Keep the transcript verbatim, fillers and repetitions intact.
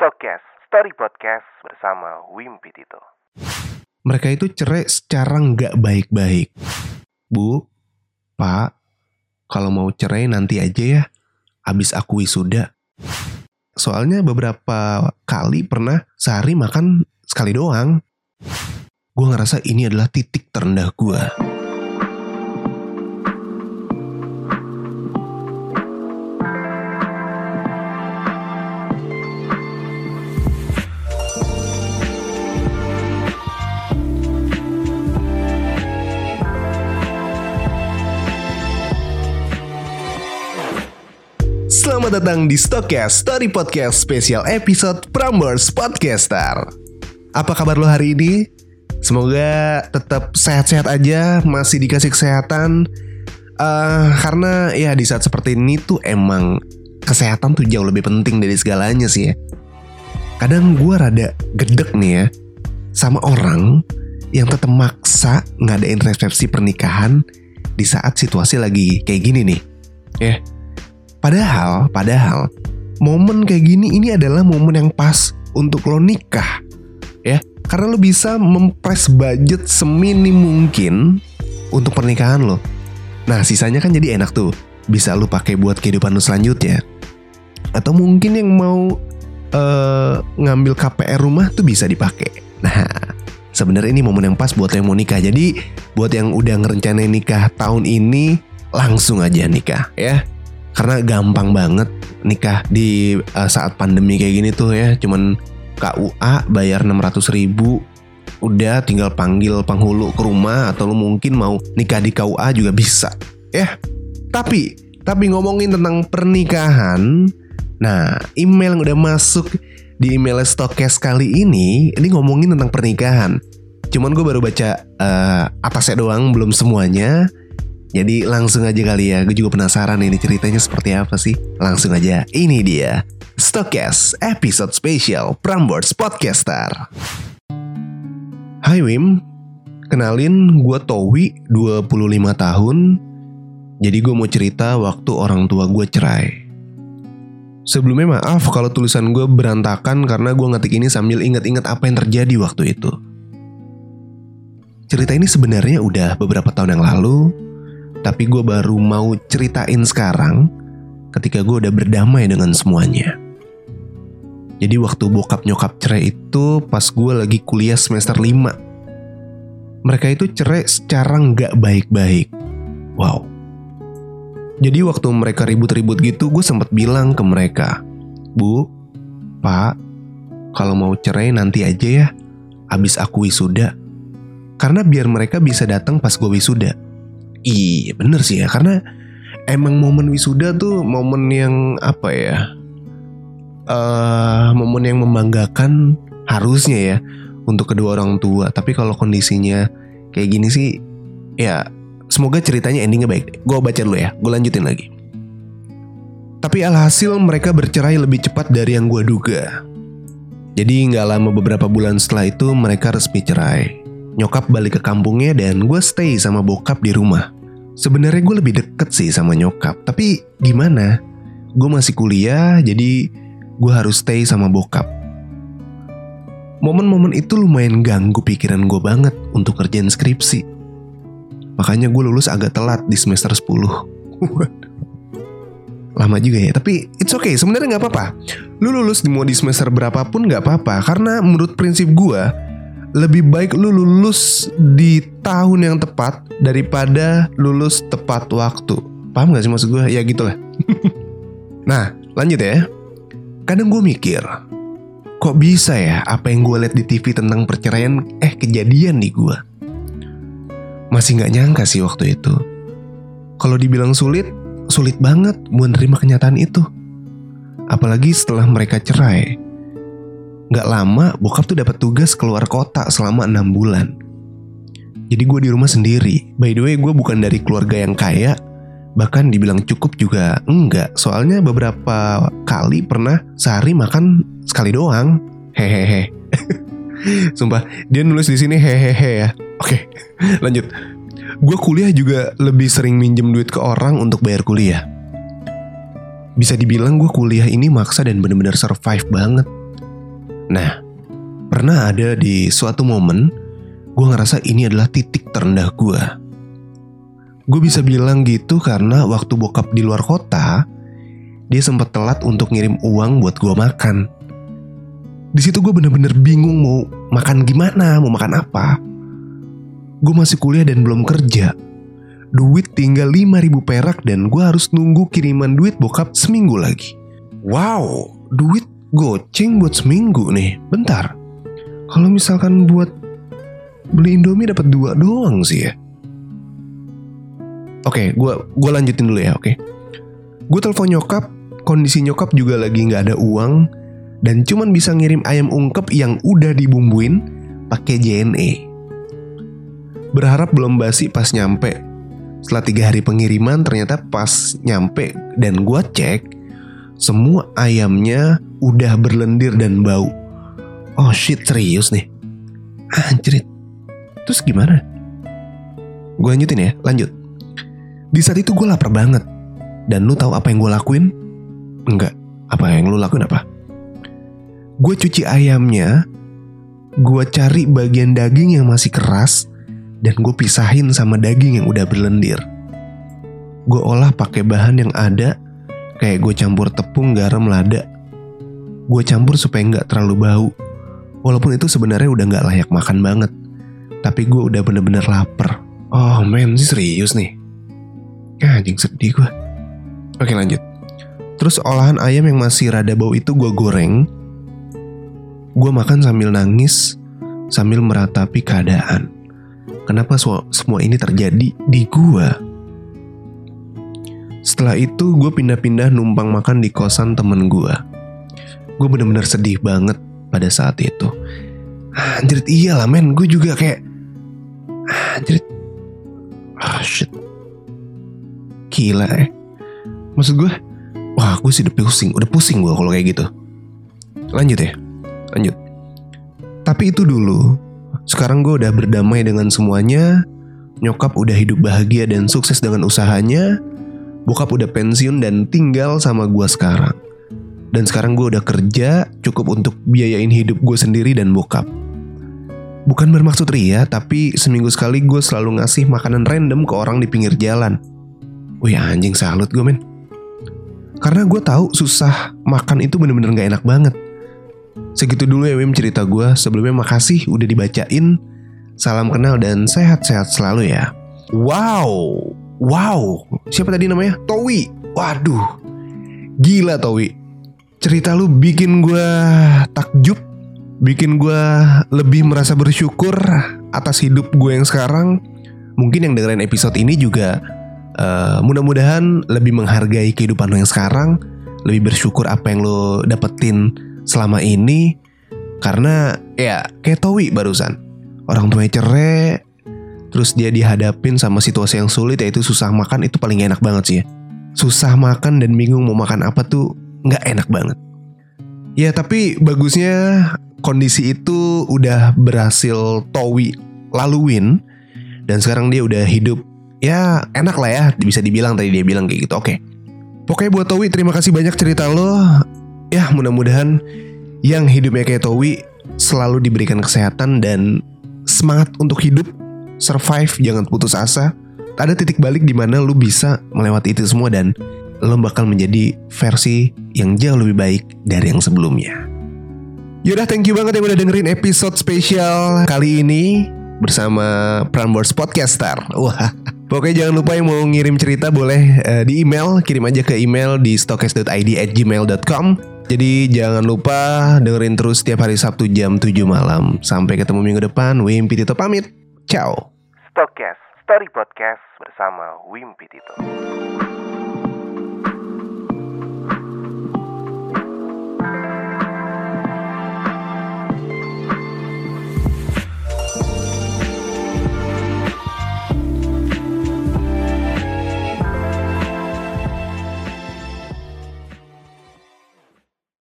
Stockcast, Story Podcast bersama Wimpi Tito. Mereka itu cerai secara nggak baik-baik. Bu, Pak, kalau mau cerai nanti aja ya, abis aku wisuda. Soalnya beberapa kali pernah sehari makan sekali doang. Gue ngerasa ini adalah titik terendah gue. Selamat datang di Stockcast, Story Podcast spesial episode Pramborz Podcaster. Apa kabar lo hari ini? Semoga tetap sehat-sehat aja, masih dikasih kesehatan. Uh, karena ya di saat seperti ini tuh emang kesehatan tuh jauh lebih penting dari segalanya sih ya. Kadang gue rada gedek nih ya, sama orang yang tetap maksa ngadain resepsi pernikahan di saat situasi lagi kayak gini nih. Ya. Yeah. Padahal, padahal momen kayak gini ini adalah momen yang pas untuk lo nikah, ya. Karena lo bisa mempres budget seminim mungkin untuk pernikahan lo. Nah, sisanya kan jadi enak tuh, bisa lo pakai buat kehidupan lo selanjutnya. Atau mungkin yang mau uh, ngambil K P R rumah tuh bisa dipakai. Nah, sebenarnya ini momen yang pas buat yang mau nikah. Jadi buat yang udah ngerencanain nikah tahun ini, langsung aja nikah, ya. Karena gampang banget nikah di uh, saat pandemi kayak gini tuh ya. Cuman K U A bayar enam ratus ribu, udah tinggal panggil penghulu ke rumah. Atau lu mungkin mau nikah di K U A juga bisa ya. Tapi, tapi ngomongin tentang pernikahan, nah email yang udah masuk di email Stockcast kali ini, ini ngomongin tentang pernikahan. Cuman gue baru baca uh, atasnya doang, belum semuanya. Jadi langsung aja kali ya, gue juga penasaran ini ceritanya seperti apa sih. Langsung aja, ini dia Stockcast episode spesial Pramborz Podcaster. Hai Wim, kenalin gue Towi, dua puluh lima tahun. Jadi gue mau cerita waktu orang tua gue cerai. Sebelumnya maaf kalau tulisan gue berantakan karena gue ngetik ini sambil inget-inget apa yang terjadi waktu itu. Cerita ini sebenarnya udah beberapa tahun yang lalu, tapi gue baru mau ceritain sekarang ketika gue udah berdamai dengan semuanya. Jadi waktu bokap nyokap cerai itu pas gue lagi kuliah semester lima. Mereka itu cerai secara gak baik-baik. Wow. Jadi waktu mereka ribut-ribut gitu, gue sempat bilang ke mereka, Bu, Pak, kalau mau cerai nanti aja ya, abis aku wisuda. Karena biar mereka bisa datang pas gue wisuda. Iya bener sih ya, karena emang momen wisuda tuh momen yang apa ya, uh, momen yang membanggakan harusnya ya untuk kedua orang tua. Tapi kalau kondisinya kayak gini sih ya, semoga ceritanya endingnya baik. Gue baca dulu ya, gue lanjutin lagi. Tapi alhasil mereka bercerai lebih cepat dari yang gue duga. Jadi gak lama beberapa bulan setelah itu mereka resmi cerai. Nyokap balik ke kampungnya dan gue stay sama bokap di rumah. Sebenarnya gue lebih deket sih sama nyokap, tapi gimana? Gue masih kuliah, jadi gue harus stay sama bokap. Momen-momen itu lumayan ganggu pikiran gue banget untuk kerjaan skripsi. Makanya gue lulus agak telat di semester sepuluh. Lama juga ya, tapi it's okay, sebenarnya gak apa-apa. Lu lulus mau di semester berapapun gak apa-apa, karena menurut prinsip gue, lebih baik lu lulus di tahun yang tepat daripada lulus tepat waktu. Paham gak sih maksud gue? Ya gitu lah. Nah, lanjut ya. Kadang gue mikir, kok bisa ya apa yang gue lihat di T V tentang perceraian eh kejadian di gue? Masih gak nyangka sih waktu itu. Kalau dibilang sulit, sulit banget menerima kenyataan itu. Apalagi setelah mereka cerai. Gak lama bokap tuh dapat tugas keluar kota selama enam bulan. Jadi gue di rumah sendiri. By the way, gue bukan dari keluarga yang kaya. Bahkan dibilang cukup juga enggak. Soalnya beberapa kali pernah sehari makan sekali doang. Hehehe. Sumpah, dia nulis di sini hehehe ya. Oke, lanjut. Gue kuliah juga lebih sering minjem duit ke orang untuk bayar kuliah. Bisa dibilang gue kuliah ini maksa dan benar-benar survive banget. Nah, pernah ada di suatu momen gue ngerasa ini adalah titik terendah gue. Gue bisa bilang gitu karena waktu bokap di luar kota, dia sempat telat untuk ngirim uang buat gue makan. Di situ gue bener-bener bingung mau makan gimana, mau makan apa. Gue masih kuliah dan belum kerja. Duit tinggal lima ribu perak dan gue harus nunggu kiriman duit bokap seminggu lagi. Wow, duit goceng buat seminggu nih. Bentar, kalau misalkan buat beli Indomie dapat dua doang sih ya. Oke, gue gue lanjutin dulu ya. Oke, gue telepon nyokap. Kondisi nyokap juga lagi nggak ada uang dan cuman bisa ngirim ayam ungkep yang udah dibumbuin pakai J N E. Berharap belum basi pas nyampe. Setelah tiga hari pengiriman, ternyata pas nyampe dan gua cek, semua ayamnya udah berlendir dan bau. Oh shit, serius nih. Anjrit. Terus gimana? Gua lanjutin ya, lanjut. Di saat itu gua lapar banget. Dan lu tahu apa yang gua lakuin? Enggak. Apa yang lu lakuin apa? Gua cuci ayamnya. Gua cari bagian daging yang masih keras. Dan gue pisahin sama daging yang udah berlendir. Gue olah pakai bahan yang ada. Kayak gue campur tepung, garam, lada. Gue campur supaya gak terlalu bau. Walaupun itu sebenarnya udah gak layak makan banget. Tapi gue udah bener-bener lapar. Oh men, sih serius nih. Anjing, sedih gue. Oke, lanjut. Terus olahan ayam yang masih rada bau itu gue goreng. Gue makan sambil nangis. Sambil meratapi keadaan. Kenapa semua ini terjadi di gua? Setelah itu gua pindah-pindah numpang makan di kosan temen gua. Gua bener-bener sedih banget pada saat itu. Anjrit, iyalah men, gua juga kayak anjrit. Ah oh, shit. Gila eh. Maksud gua, wah gua sih udah pusing, udah pusing gua kalau kayak gitu. Lanjut ya. Lanjut. Tapi itu dulu. Sekarang gue udah berdamai dengan semuanya. Nyokap udah hidup bahagia dan sukses dengan usahanya. Bokap udah pensiun dan tinggal sama gue sekarang. Dan sekarang gue udah kerja cukup untuk biayain hidup gue sendiri dan bokap. Bukan bermaksud ria, tapi seminggu sekali gue selalu ngasih makanan random ke orang di pinggir jalan. Wih anjing, salut gue men. Karena gue tahu susah makan itu bener-bener gak enak banget. Segitu dulu ya Wim cerita gue. Sebelumnya makasih udah dibacain. Salam kenal dan sehat-sehat selalu ya. Wow. Wow. Siapa tadi namanya? Towi. Waduh. Gila Towi. Cerita lu bikin gue takjub. Bikin gue lebih merasa bersyukur atas hidup gue yang sekarang. Mungkin yang dengerin episode ini juga uh, mudah-mudahan lebih menghargai kehidupan lu yang sekarang. Lebih bersyukur apa yang lu dapetin selama ini. Karena ya kayak Towi barusan, orang tuanya cerai, terus dia dihadapin sama situasi yang sulit, yaitu susah makan. Itu paling enak banget sih ya. Susah makan dan bingung mau makan apa tuh gak enak banget. Ya tapi bagusnya kondisi itu udah berhasil Towi laluin. Dan sekarang dia udah hidup ya enak lah ya, bisa dibilang tadi dia bilang kayak gitu. Oke, pokoknya buat Towi terima kasih banyak cerita lo. Ya mudah-mudahan yang hidupnya kayak Towi selalu diberikan kesehatan dan semangat untuk hidup, survive, jangan putus asa. Ada titik balik di mana lu bisa melewati itu semua dan lu bakal menjadi versi yang jauh lebih baik dari yang sebelumnya. Yaudah, thank you banget yang udah dengerin episode spesial kali ini bersama Pramborz Podcaster. Wah. Pokoknya jangan lupa yang mau ngirim cerita boleh uh, di email. Kirim aja ke email di stockcast dot i d at gmail dot com. Jadi jangan lupa dengerin terus setiap hari Sabtu jam tujuh malam. Sampai ketemu minggu depan. Wimpi Tito pamit. Ciao. Stockcast, Story Podcast bersama Wimpi Tito.